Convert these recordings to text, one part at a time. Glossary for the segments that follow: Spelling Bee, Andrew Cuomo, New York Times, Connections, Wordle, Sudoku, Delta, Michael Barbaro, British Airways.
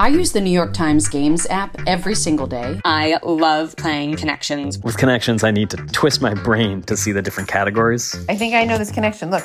I use the New York Times Games app every single day. I love playing Connections. With Connections, I need to twist my brain to see the different categories. I think I know this connection. Look,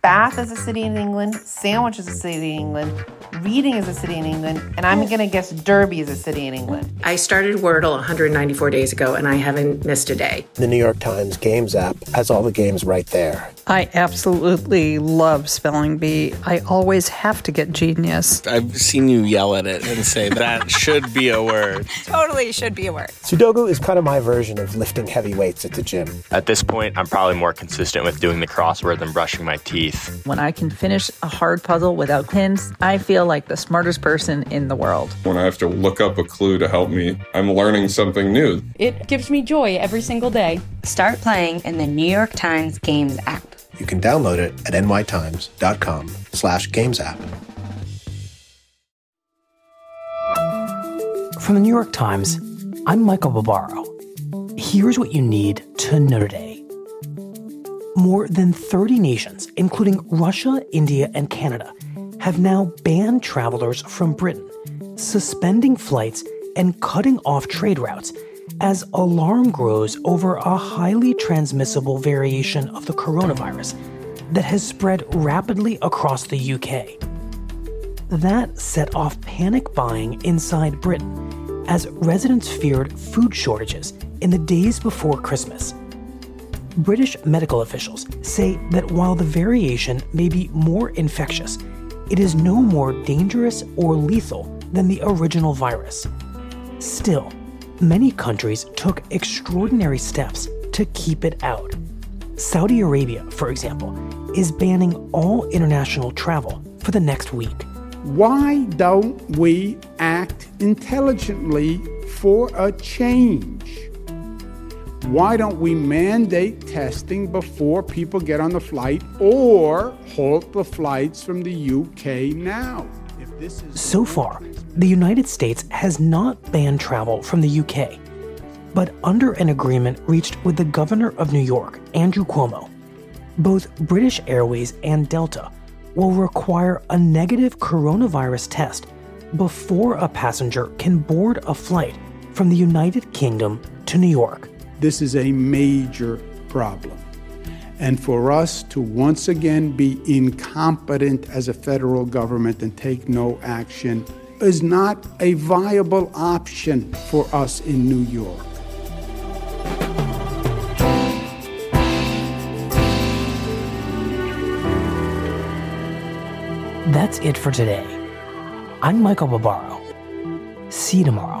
Bath is a city in England, Sandwich is a city in England, Reading is a city in England, and I'm going to guess Derby is a city in England. I started Wordle 194 days ago, and I haven't missed a day. The New York Times Games app has all the games right there. I absolutely love Spelling Bee. I always have to get genius. I've seen you yell at it and say, that should be a word. Totally should be a word. Sudoku is kind of my version of lifting heavy weights at the gym. At this point, I'm probably more consistent with doing the crossword than brushing my teeth. When I can finish a hard puzzle without hints, I feel like the smartest person in the world. When I have to look up a clue to help me, I'm learning something new. It gives me joy every single day. Start playing in the New York Times Games app. You can download it at nytimes.com/gamesapp. From the New York Times, I'm Michael Barbaro. Here's what you need to know today. More than 30 nations, including Russia, India, and Canada, have now banned travelers from Britain, suspending flights and cutting off trade routes as alarm grows over a highly transmissible variation of the coronavirus that has spread rapidly across the UK. That set off panic buying inside Britain as residents feared food shortages in the days before Christmas. British medical officials say that while the variation may be more infectious, it is no more dangerous or lethal than the original virus. Still, many countries took extraordinary steps to keep it out. Saudi Arabia, for example, is banning all international travel for the next week. Why don't we act intelligently for a change? Why don't we mandate testing before people get on the flight or halt the flights from the UK now? So far, the United States has not banned travel from the UK, but under an agreement reached with the governor of New York, Andrew Cuomo, both British Airways and Delta will require a negative coronavirus test before a passenger can board a flight from the United Kingdom to New York. This is a major problem. And for us to once again be incompetent as a federal government and take no action is not a viable option for us in New York. That's it for today. I'm Michael Barbaro. See you tomorrow.